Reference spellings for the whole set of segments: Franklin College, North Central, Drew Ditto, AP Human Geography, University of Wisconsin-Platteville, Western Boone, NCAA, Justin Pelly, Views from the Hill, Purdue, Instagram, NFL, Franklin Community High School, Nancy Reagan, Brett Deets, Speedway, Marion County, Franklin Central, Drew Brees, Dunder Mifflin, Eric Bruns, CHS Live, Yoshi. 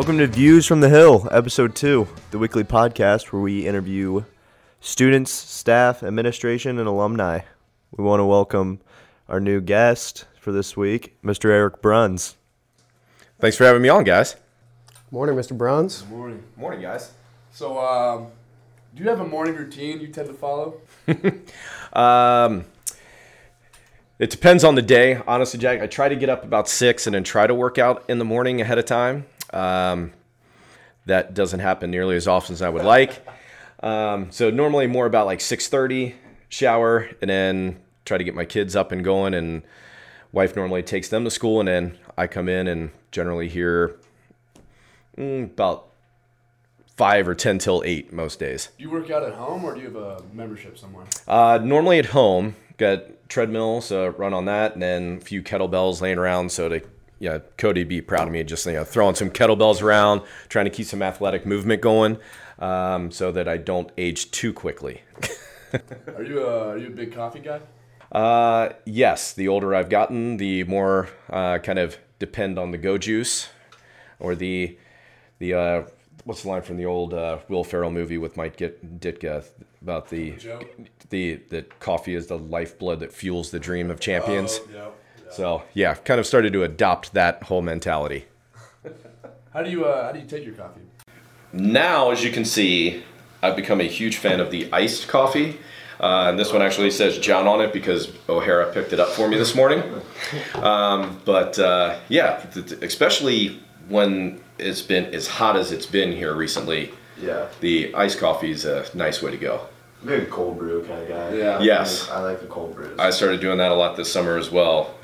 Welcome to Views from the Hill, Episode 2, the weekly podcast where we interview students, staff, administration, and alumni. We want to welcome our new guest for this week, Mr. Eric Bruns. Thanks for having me on, guys. Morning, Mr. Bruns. Morning. Morning, guys. So, do you have a morning routine you tend to follow? It depends on the day. Honestly, Jack, I try to get up about 6 and then try to work out in the morning ahead of time. That doesn't happen nearly as often as I would like. So normally more about like 6:30, shower, and then try to get my kids up and going. And wife normally takes them to school, and then I come in and generally hear about 5 or 10 till 8 most days. Do you work out at home, or do you have a membership somewhere? Normally at home. Got treadmill, so run on that, and then a few kettlebells laying around. So Cody'd be proud of me, just throwing some kettlebells around, trying to keep some athletic movement going, so that I don't age too quickly. Are you a big coffee guy? Yes. The older I've gotten, the more kind of depend on the go juice, or the what's the line from the old Will Ferrell movie with Mike Ditka about the coffee is the lifeblood that fuels the dream of champions. Yeah. So yeah, kind of started to adopt that whole mentality. How do you take your coffee? Now, as you can see, I've become a huge fan of the iced coffee. And this one actually says John on it because O'Hara picked it up for me this morning. Yeah, especially when it's been as hot as it's been here recently. Yeah. The iced coffee is a nice way to go. Maybe cold brew kind of guy. Yeah. Yes. I like the cold brews. I started doing that a lot this summer as well.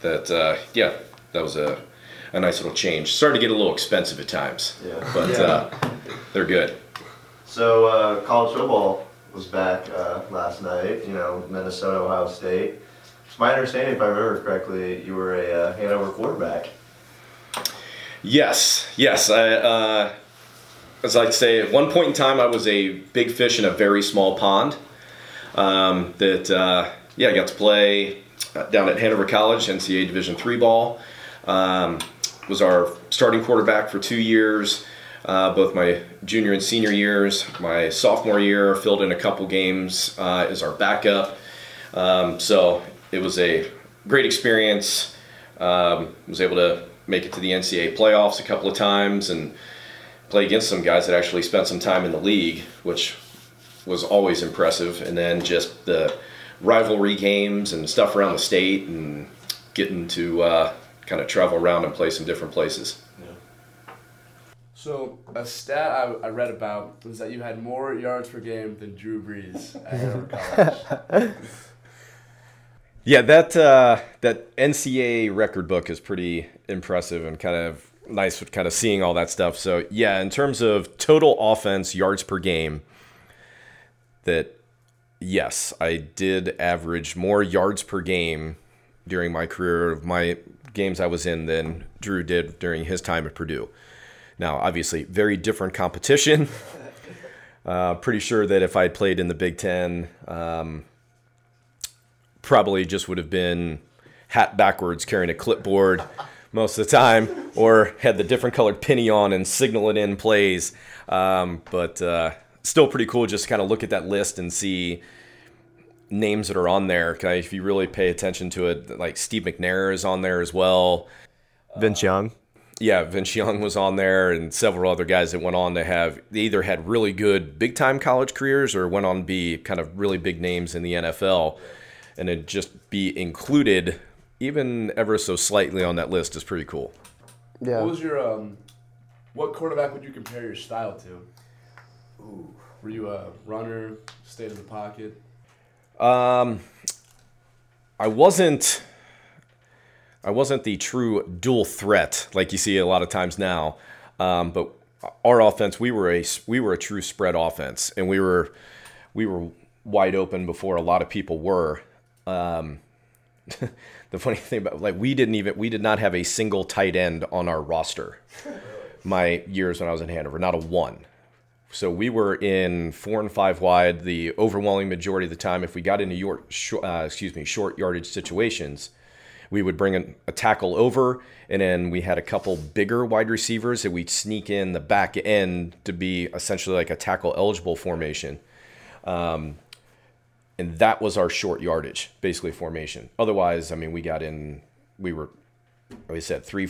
That was a nice little change. Started to get a little expensive at times. Yeah. But they're good. So college football was back last night. Minnesota, Ohio State. It's my understanding, if I remember correctly, you were a Hanover quarterback. Yes. I as I'd say, at one point in time, I was a big fish in a very small pond. I got to play down at Hanover College, NCAA Division III ball. Was our starting quarterback for 2 years, both my junior and senior years. My sophomore year, filled in a couple games as our backup. So it was a great experience. Was able to make it to the NCAA playoffs a couple of times and play against some guys that actually spent some time in the league, which was always impressive. And then just the rivalry games and stuff around the state and getting to kind of travel around and play some different places. Yeah. So a stat I read about was that you had more yards per game than Drew Brees at Hanover College. Yeah, that NCAA record book is pretty impressive and kind of nice with kind of seeing all that stuff. So yeah, in terms of total offense yards per game, yes, I did average more yards per game during my career of my games I was in than Drew did during his time at Purdue. Now, obviously, very different competition. Pretty sure that if I had played in the Big Ten, probably just would have been hat backwards, carrying a clipboard most of the time, or had the different colored penny on and signal it in plays. But still pretty cool just to kind of look at that list and see names that are on there. If you really pay attention to it, like Steve McNair is on there as well. Vince Young. Yeah, Vince Young was on there, and several other guys that went on to have, they either had really good big-time college careers or went on to be kind of really big names in the NFL. And it just be included, even ever so slightly, on that list is pretty cool. Yeah. What was your what quarterback would you compare your style to? Ooh, were you a runner, stayed in the pocket? I wasn't the true dual threat like you see a lot of times now. But our offense, we were a true spread offense, and we were wide open before a lot of people were. The funny thing about we did not have a single tight end on our roster. My years when I was in Hanover, not a one. So we were in 4 and 5 wide the overwhelming majority of the time. If we got into short yardage situations, we would bring a tackle over, and then we had a couple bigger wide receivers that we'd sneak in the back end to be essentially like a tackle eligible formation. And that was our short yardage, basically, formation. Otherwise, I mean, we got in, we were, like I said, three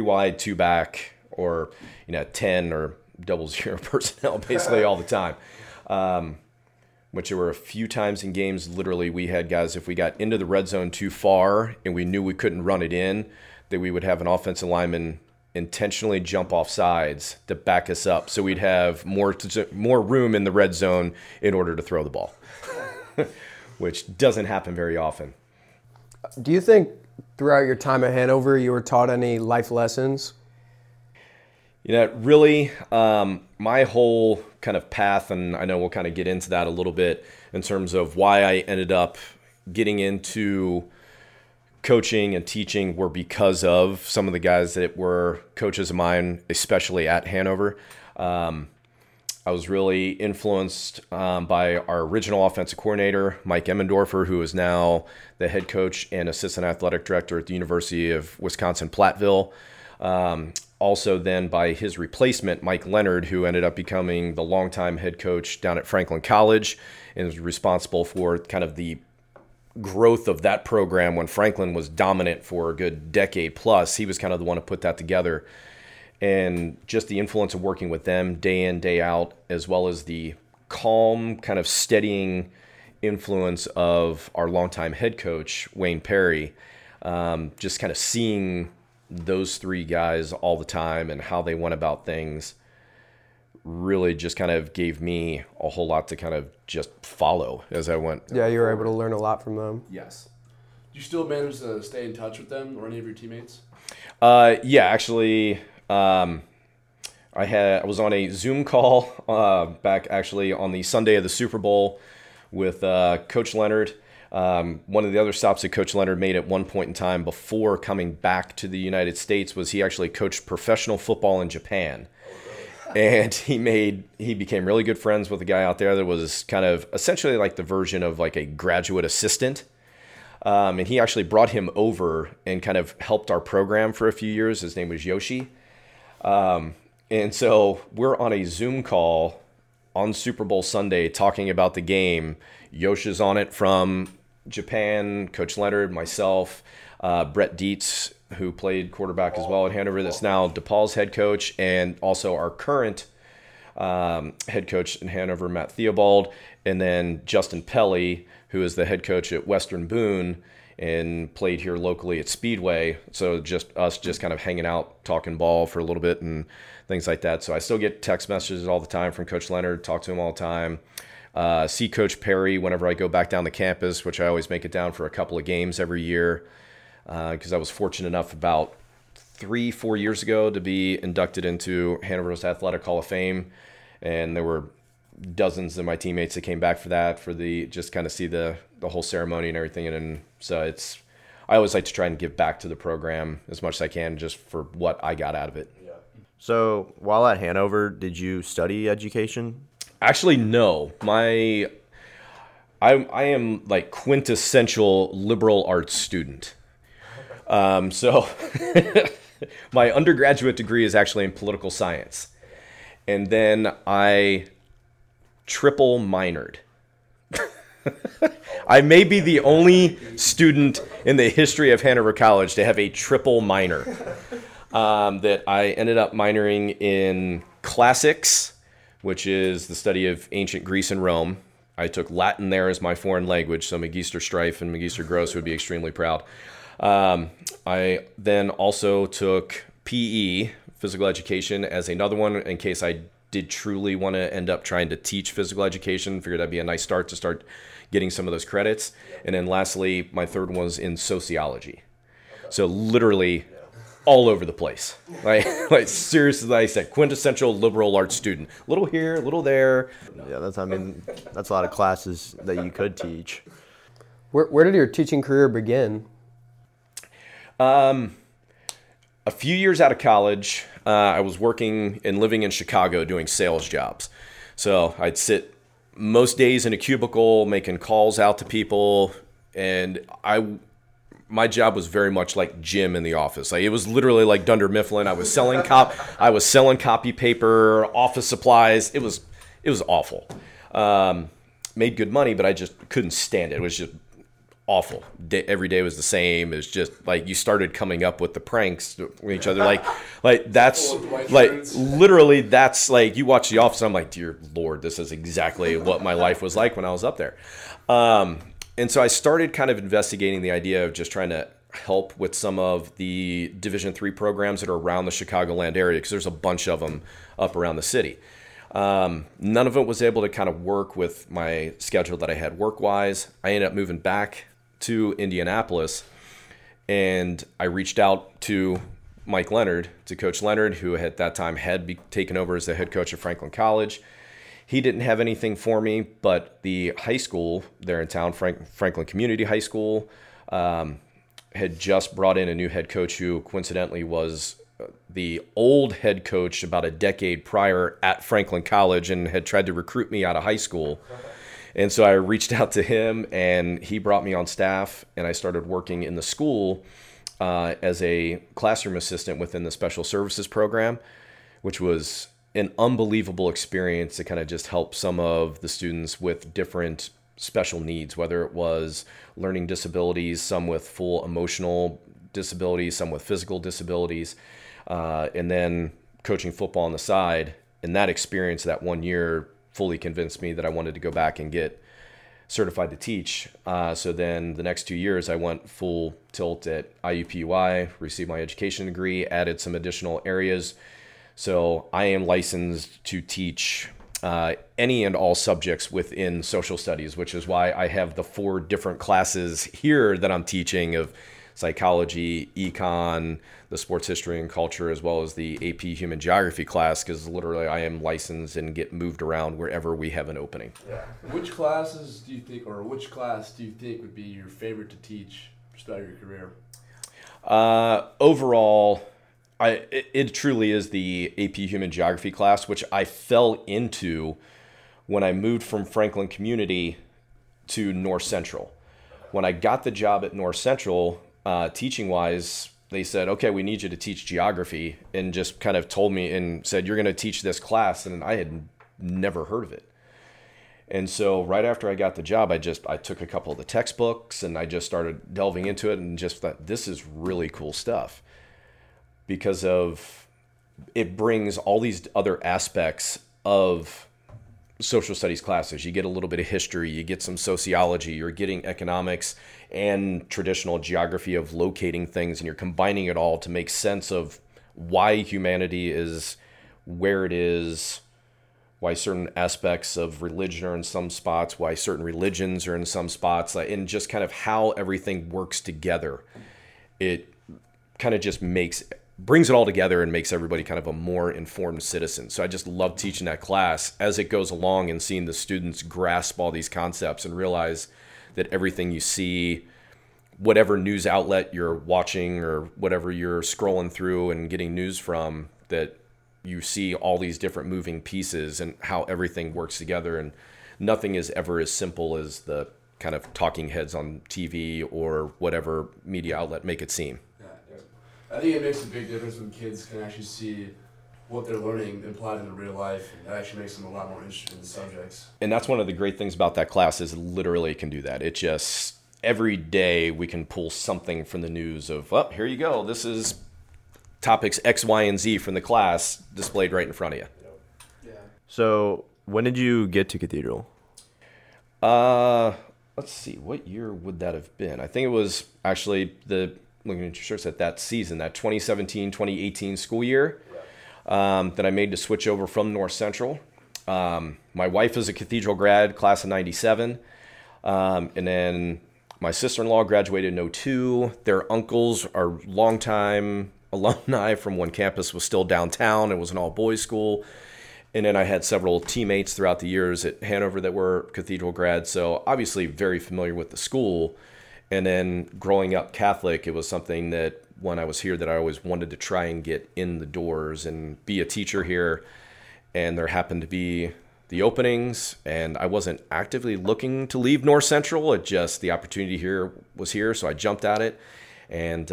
wide, two back, or, you know, 10 or double zero personnel basically all the time. Which there were a few times in games, literally, we had guys, if we got into the red zone too far and we knew we couldn't run it in, that we would have an offensive lineman intentionally jump off sides to back us up, so we'd have more room in the red zone in order to throw the ball, which doesn't happen very often. Do you think throughout your time at Hanover you were taught any life lessons? You know, really, my whole kind of path, and I know we'll kind of get into that a little bit in terms of why I ended up getting into coaching and teaching, were because of some of the guys that were coaches of mine, especially at Hanover. I was really influenced by our original offensive coordinator, Mike Emmendorfer, who is now the head coach and assistant athletic director at the University of Wisconsin-Platteville. Also then by his replacement, Mike Leonard, who ended up becoming the longtime head coach down at Franklin College and was responsible for kind of the growth of that program when Franklin was dominant for a good decade plus. He was kind of the one to put that together. And just the influence of working with them day in, day out, as well as the calm, kind of steadying influence of our longtime head coach, Wayne Perry, just kind of seeing those three guys all the time and how they went about things really just kind of gave me a whole lot to kind of just follow as I went. Yeah, you were able to learn a lot from them. Yes. Do you still manage to stay in touch with them or any of your teammates? Yeah, actually, I was on a Zoom call back actually on the Sunday of the Super Bowl with Coach Leonard. One of the other stops that Coach Leonard made at one point in time before coming back to the United States was he actually coached professional football in Japan. And he became really good friends with a guy out there that was kind of essentially like the version of like a graduate assistant. And he actually brought him over and kind of helped our program for a few years. His name was Yoshi. And so we're on a Zoom call on Super Bowl Sunday talking about the game. Yoshi's on it from Japan, Coach Leonard, myself, Brett Deets, who played quarterback as well at Hanover, that's now DePaul's head coach, and also our current head coach in Hanover, Matt Theobald, and then Justin Pelly, who is the head coach at Western Boone and played here locally at Speedway. So just us just kind of hanging out, talking ball for a little bit and things like that. So I still get text messages all the time from Coach Leonard, talk to him all the time. See Coach Perry whenever I go back down to campus, which I always make it down for a couple of games every year, because I was fortunate enough about 3-4 years ago to be inducted into Hanover's Athletic Hall of Fame, and there were dozens of my teammates that came back for that, for the just kind of see the whole ceremony and everything. And so it's, I always like to try and give back to the program as much as I can, just for what I got out of it. Yeah. So while at Hanover, did you study education? Actually, no. I am like quintessential liberal arts student. So my undergraduate degree is actually in political science. And then I triple minored. I may be the only student in the history of Hanover College to have a triple minor. That I ended up minoring in classics, which is the study of ancient Greece and Rome. I took Latin there as my foreign language, so Magister Strife and Magister Gross would be extremely proud. I then also took PE, physical education, as another one in case I did truly want to end up trying to teach physical education. Figured that'd be a nice start to start getting some of those credits. And then lastly, my third one was in sociology. So literally all over the place. Like seriously, like I said, quintessential liberal arts student. Little here, little there. Yeah, that's a lot of classes that you could teach. Where did your teaching career begin? A few years out of college, I was working and living in Chicago doing sales jobs. So I'd sit most days in a cubicle making calls out to people, and I my job was very much like Jim in the office. Like, it was literally like Dunder Mifflin. I was selling copy paper, office supplies. It was awful. Made good money, but I just couldn't stand it. It was just awful. Every day was the same. It was just like you started coming up with the pranks with each other. Like that's like friends. Literally that's like you watch The Office. And I'm like, dear Lord, this is exactly what my life was like when I was up there. And so I started kind of investigating the idea of just trying to help with some of the Division III programs that are around the Chicagoland area, because there's a bunch of them up around the city. None of it was able to kind of work with my schedule that I had work-wise. I ended up moving back to Indianapolis, and I reached out to Mike Leonard, to Coach Leonard, who at that time had taken over as the head coach of Franklin College. He didn't have anything for me, but the high school there in town, Franklin Community High School, had just brought in a new head coach who coincidentally was the old head coach about a decade prior at Franklin College and had tried to recruit me out of high school. And so I reached out to him, and he brought me on staff, and I started working in the school as a classroom assistant within the special services program, which was an unbelievable experience to kind of just help some of the students with different special needs, whether it was learning disabilities, some with full emotional disabilities, some with physical disabilities, and then coaching football on the side. And that experience that one year fully convinced me that I wanted to go back and get certified to teach. So then the next 2 years, I went full tilt at IUPUI, received my education degree, added some additional areas. So I am licensed to teach any and all subjects within social studies, which is why I have the 4 different classes here that I'm teaching of psychology, econ, the sports history and culture, as well as the AP Human Geography class, because literally I am licensed and get moved around wherever we have an opening. Yeah. Which class do you think would be your favorite to teach throughout your career? Overall, it truly is the AP Human Geography class, which I fell into when I moved from Franklin Community to North Central. When I got the job at North Central, teaching-wise, they said, okay, we need you to teach geography, and just kind of told me and said, you're going to teach this class, and I had never heard of it. And so right after I got the job, I took a couple of the textbooks, and I just started delving into it and just thought, this is really cool stuff, because of it brings all these other aspects of social studies classes. You get a little bit of history, you get some sociology, you're getting economics and traditional geography of locating things, and you're combining it all to make sense of why humanity is where it is, why certain aspects of religion are in some spots, why certain religions are in some spots, and just kind of how everything works together. It kind of just brings it all together and makes everybody kind of a more informed citizen. So I just love teaching that class as it goes along, and seeing the students grasp all these concepts and realize that everything you see, whatever news outlet you're watching or whatever you're scrolling through and getting news from, that you see all these different moving pieces and how everything works together. And nothing is ever as simple as the kind of talking heads on TV or whatever media outlet make it seem. I think it makes a big difference when kids can actually see what they're learning applied in the real life. It actually makes them a lot more interested in the subjects. And that's one of the great things about that class, is literally can do that. It just, every day we can pull something from the news of, well, here you go. This is topics X, Y, and Z from the class displayed right in front of you. Yeah. So when did you get to Cathedral? Let's see. What year would that have been? I think it was actually looking at your shirts at that season, that 2017-2018 school year, that I made to switch over from North Central. My wife is a Cathedral grad, class of 97. And then my sister-in-law graduated in 02. Their uncles are longtime alumni from when campus was still downtown. It was an all-boys school. And then I had several teammates throughout the years at Hanover that were Cathedral grads. So obviously very familiar with the school. And then growing up Catholic, it was something that when I was here that I always wanted to try and get in the doors and be a teacher here. And there happened to be the openings, and I wasn't actively looking to leave North Central. It just, the opportunity here was here, so I jumped at it. And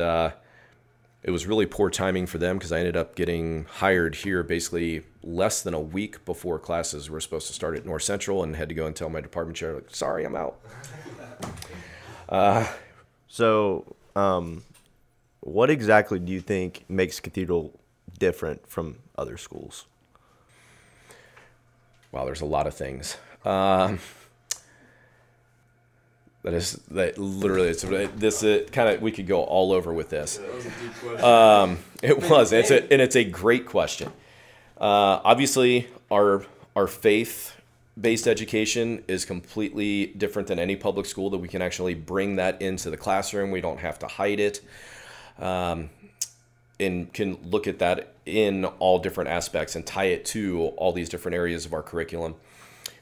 it was really poor timing for them because I ended up getting hired here basically less than a week before classes were supposed to start at North Central, and had to go and tell my department chair, like, sorry, I'm out. So what exactly do you think makes Cathedral different from other schools? Wow, there's a lot of things. We could go all over with this. That was a deep question. It's a great question. Obviously, our faith-based education is completely different than any public school, that we can actually bring that into the classroom. We don't have to hide it. And can look at that in all different aspects and tie it to all these different areas of our curriculum.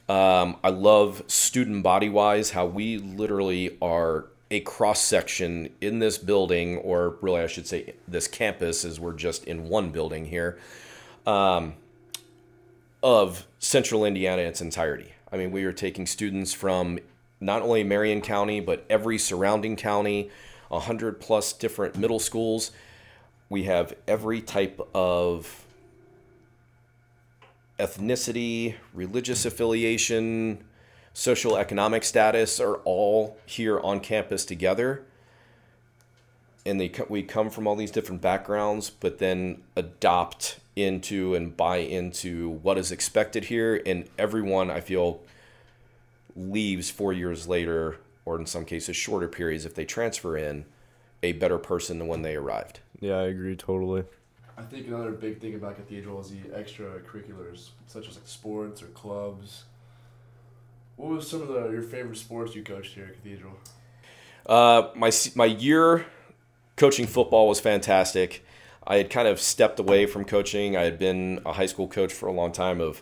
I love student body-wise, how we literally are a cross-section in this building, or really I should say this campus, as we're just in one building here, of Central Indiana in its entirety. I mean, we are taking students from not only Marion County, but every surrounding county, 100 plus different middle schools. We have every type of ethnicity, religious affiliation, social economic status are all here on campus together. And we come from all these different backgrounds, but then adopt into and buy into what is expected here. And everyone, I feel, leaves 4 years later, or in some cases shorter periods if they transfer in, a better person than when they arrived. Yeah, I agree totally. I think another big thing about Cathedral is the extracurriculars, such as like sports or clubs. What were some of your favorite sports you coached here at Cathedral? My year coaching football was fantastic. I had kind of stepped away from coaching. I had been a high school coach for a long time, of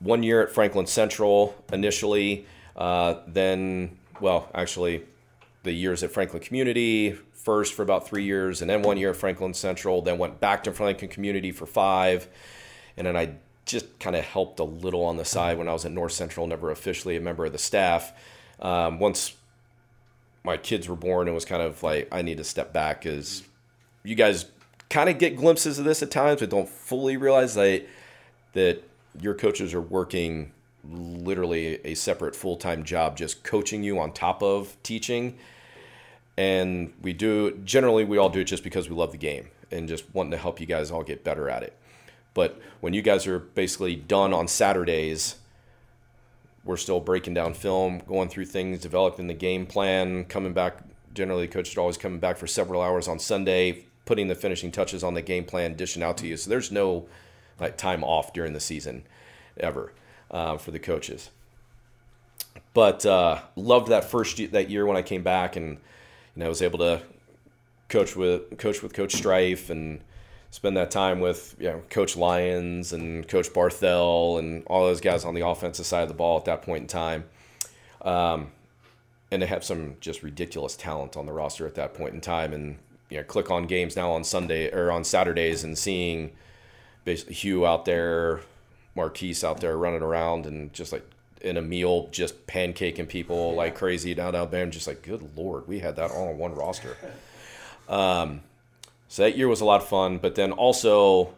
1 year at Franklin Central initially, the years at Franklin Community, first for about 3 years, and then 1 year at Franklin Central, then went back to Franklin Community for 5. And then I just kind of helped a little on the side when I was at North Central, never officially a member of the staff. Once my kids were born, it was kind of like, I need to step back, because you guys kind of get glimpses of this at times, but don't fully realize that your coaches are working literally a separate full-time job, just coaching you on top of teaching. And we all do it just because we love the game and just wanting to help you guys all get better at it. But when you guys are basically done on Saturdays, we're still breaking down film, going through things, developing the game plan, coming back. Generally, coaches are always coming back for several hours on Sunday, putting the finishing touches on the game plan, dishing out to you. So there's no time off during the season ever. For the coaches. But loved that year when I came back, and I was able to coach with Coach Strife, and spend that time with Coach Lyons and Coach Barthel and all those guys on the offensive side of the ball at that point in time. And they have some just ridiculous talent on the roster at that point in time, and click on games now on Sunday or on Saturdays and seeing basically Hugh out there, Marquise out there running around, and just like in a meal, just pancaking people like crazy down Alabama. Just like, good Lord, we had that all on one roster. So that year was a lot of fun. But then also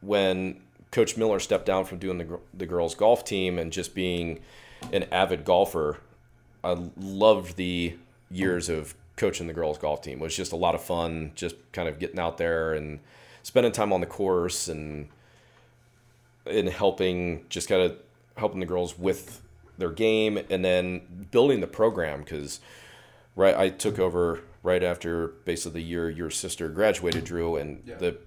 when Coach Miller stepped down from doing the girls golf team and just being an avid golfer, I loved the years of coaching the girls golf team. It was just a lot of fun, just kind of getting out there and spending time on the course, and helping the girls with their game, and then building the program, because I took over right after basically the year your sister graduated, Drew, and the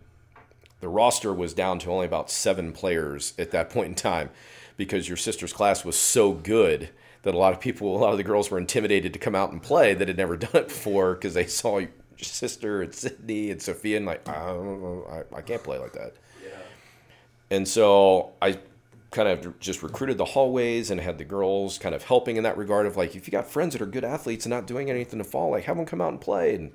roster was down to only about 7 players at that point in time, because your sister's class was so good that a lot of the girls were intimidated to come out and play, that had never done it before, because they saw your sister and Sydney and Sophia and like, I can't play like that. And so I kind of just recruited the hallways and had the girls kind of helping in that regard of like, if you got friends that are good athletes and not doing anything to fall, like have them come out and play.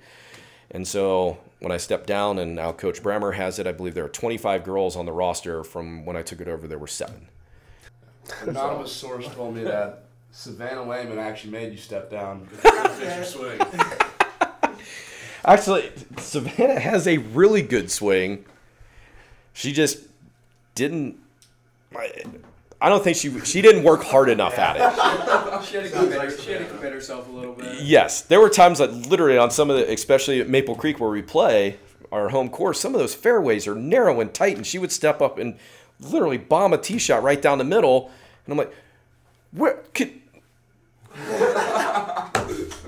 And so when I stepped down, and now Coach Brammer has it, I believe there are 25 girls on the roster. From when I took it over, there were 7. Anonymous source told me that Savannah Lehman actually made you step down because your swing. Actually, Savannah has a really good swing. She just didn't. I don't think she didn't work hard enough at it. She had to commit herself a little bit. Yes, there were times that literally on some of the, especially at Maple Creek where we play our home course, some of those fairways are narrow and tight, and she would step up and literally bomb a tee shot right down the middle, and I'm like,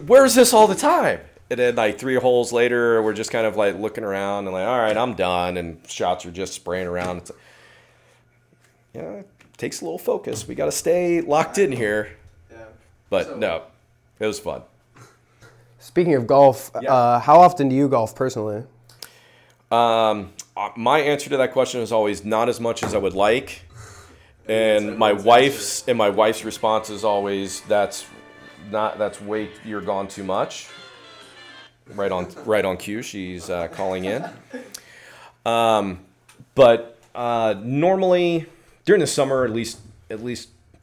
where is this all the time? And then like three holes later, we're just kind of like looking around and like, all right, I'm done, and shots are just spraying around. It's like, yeah. Takes a little focus. We got to stay locked in here. Yeah. But so, no, it was fun. Speaking of golf, yeah. How often do you golf personally? My answer to that question is always not as much as I would like, and my wife's response is always that's wait, you're gone too much. Right on cue. She's calling in. But normally. During the summer, at least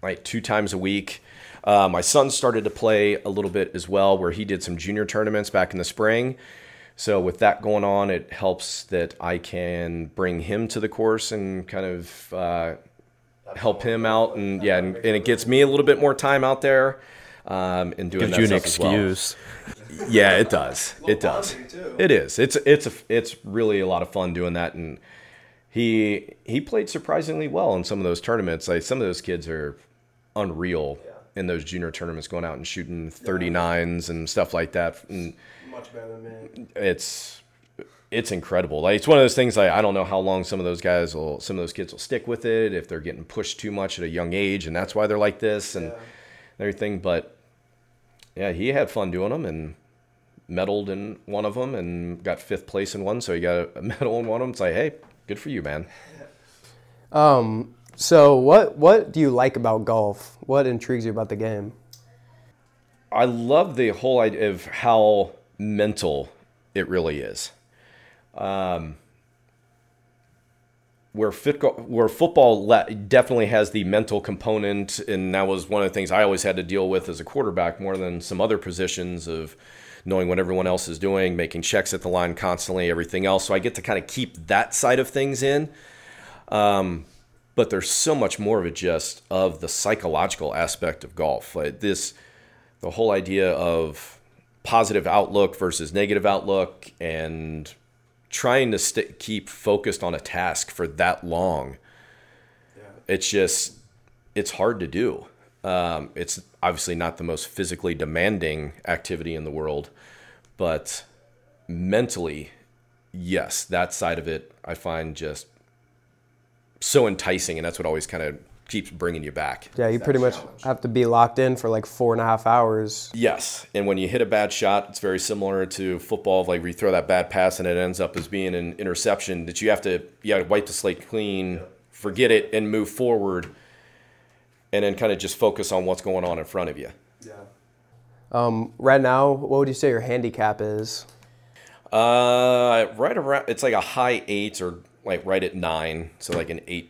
like 2 times a week, my son started to play a little bit as well, where he did some junior tournaments back in the spring. So with that going on, it helps that I can bring him to the course and kind of help him out, and it gets me a little bit more time out there and doing that stuff as well. Gives you an excuse. Yeah, it does. It does. It is. It's really a lot of fun doing that. And He played surprisingly well in some of those tournaments. Like some of those kids are unreal in those junior tournaments, going out and shooting 39s and stuff like that. And much better than me. It's incredible. Like it's one of those things. Like I don't know how long some of those kids will stick with it if they're getting pushed too much at a young age, and that's why they're like this and everything. But yeah, he had fun doing them and medaled in one of them and got 5th place in one. So he got a medal in one of them. It's like, hey. Good for you, man. So what do you like about golf? What intrigues you about the game? I love the whole idea of how mental it really is. Where football definitely has the mental component, and that was one of the things I always had to deal with as a quarterback more than some other positions of knowing what everyone else is doing, making checks at the line constantly, everything else. So I get to kind of keep that side of things in. But there's so much more of it just of the psychological aspect of golf. Like the whole idea of positive outlook versus negative outlook and trying to keep focused on a task for that long. Yeah. It's hard to do. It's obviously not the most physically demanding activity in the world, but mentally, yes, that side of it I find just so enticing, and that's what always kind of keeps bringing you back. Yeah, you pretty much have to be locked in for like 4.5 hours. Yes, and when you hit a bad shot, it's very similar to football. Like we throw that bad pass and it ends up as being an interception that you have to wipe the slate clean, forget it, and move forward. And then kind of just focus on what's going on in front of you. Yeah. Right now, what would you say your handicap is? Right around, it's like a high 8 or like right at 9. So like an 8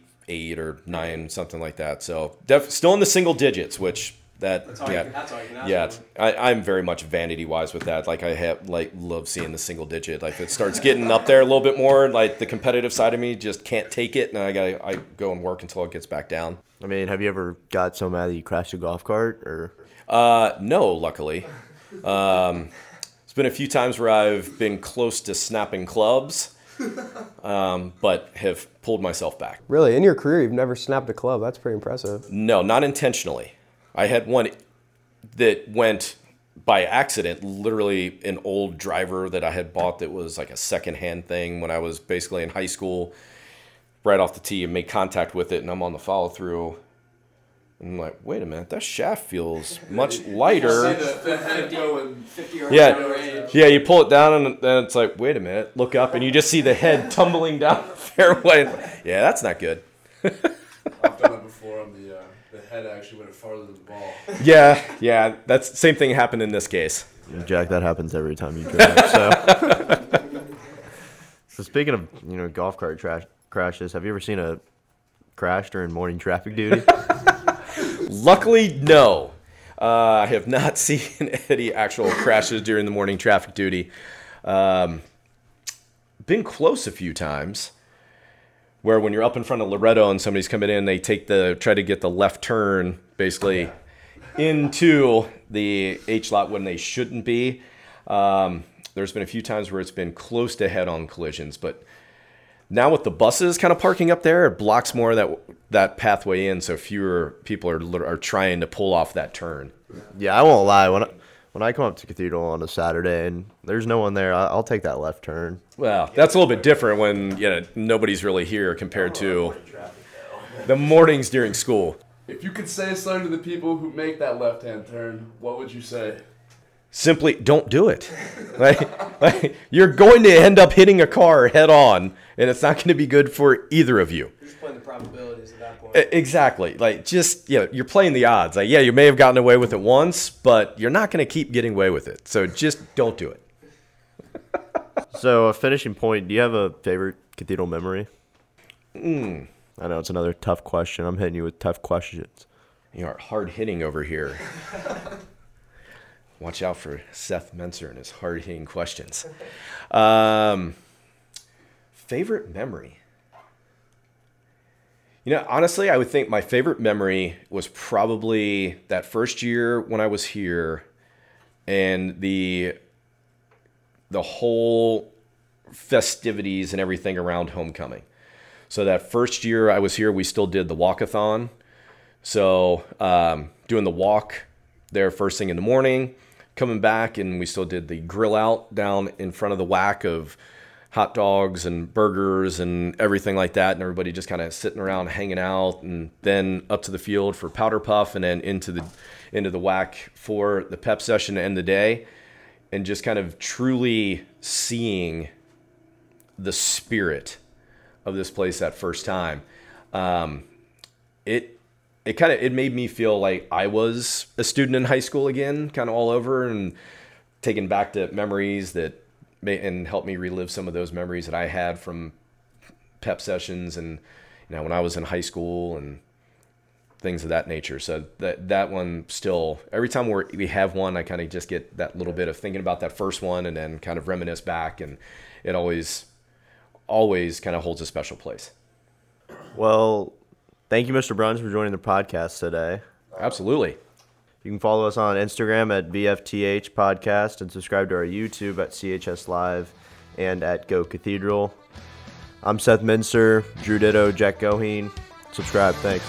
or 9, something like that. So still in the single digits, which I'm very much vanity wise with that. Like I love seeing the single digit. Like if it starts getting up there a little bit more, like the competitive side of me just can't take it, and I go and work until it gets back down. I mean, have you ever got so mad that you crashed a golf cart? Or no, luckily. It's been a few times where I've been close to snapping clubs, but have pulled myself back. Really? In your career, you've never snapped a club. That's pretty impressive. No, not intentionally. I had one that went by accident, literally an old driver that I had bought that was like a secondhand thing when I was basically in high school. Right off the tee and made contact with it, and I'm on the follow through. I'm like, wait a minute, that shaft feels much lighter. Yeah, you pull it down, and then it's like, wait a minute, look up, and you just see the head tumbling down the fairway. Yeah, that's not good. I've done it before on the head actually went farther than the ball. Yeah, that's the same thing happened in this case. Jack, that happens every time you drive. So speaking of golf cart crashes. Have you ever seen a crash during morning traffic duty? Luckily, no. I have not seen any actual crashes during the morning traffic duty. Been close a few times where when you're up in front of Loretto and somebody's coming in, they try to get the left turn basically into the H lot when they shouldn't be. There's been a few times where it's been close to head-on collisions, but now with the buses kind of parking up there, it blocks more of that pathway in, so fewer people are trying to pull off that turn. Yeah, I won't lie. When I come up to Cathedral on a Saturday and there's no one there, I'll take that left turn. Well, that's a little bit different when nobody's really here compared to the mornings during school. If you could say something to the people who make that left-hand turn, what would you say? Simply don't do it. Like you're going to end up hitting a car head-on, and it's not going to be good for either of you. You're just playing the probabilities at that point. Exactly. You're playing the odds. You may have gotten away with it once, but you're not going to keep getting away with it. So just don't do it. So a finishing point, do you have a favorite Cathedral memory? I know it's another tough question. I'm hitting you with tough questions. You are hard-hitting over here. Watch out for Seth Menser and his hard-hitting questions. Favorite memory? Honestly, I would think my favorite memory was probably that first year when I was here and the whole festivities and everything around homecoming. So that first year I was here, we still did the walkathon. So doing the walk there first thing in the morning, coming back, and we still did the grill out down in front of the WAC of hot dogs and burgers and everything like that, and everybody just kind of sitting around hanging out, and then up to the field for powder puff, and then into the WAC for the pep session to end the day, and just kind of truly seeing the spirit of this place that first time. It made me feel like I was a student in high school again, kind of all over, and taken back to memories and helped me relive some of those memories that I had from pep sessions and when I was in high school and things of that nature. So that one still, every time we have one, I kind of just get that little bit of thinking about that first one and then kind of reminisce back, and it always kind of holds a special place. Well, thank you, Mr. Bruns, for joining the podcast today. Absolutely. You can follow us on Instagram at VFTH Podcast and subscribe to our YouTube at CHS Live and at Go Cathedral. I'm Seth Menser, Drew Ditto, Jack Goheen. Subscribe. Thanks.